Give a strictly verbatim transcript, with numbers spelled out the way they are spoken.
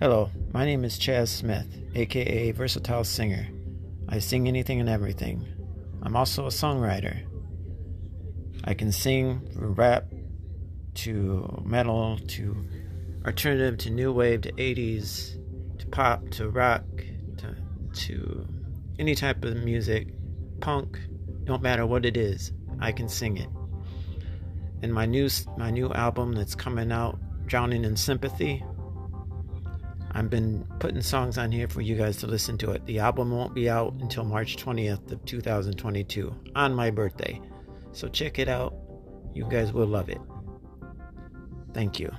Hello, my name is Chaz Smith, aka Versatile Singer. I sing anything and everything. I'm also a songwriter. I can sing from rap to metal to alternative to new wave to eighties to pop to rock to, to any type of music, punk, don't matter what it is, I can sing it. And my new, my new album that's coming out, Drowning in Sympathy, I've been putting songs on here for you guys to listen to it. The album won't be out until March twentieth of two thousand twenty-two, on my birthday. So check it out. You guys will love it. Thank you.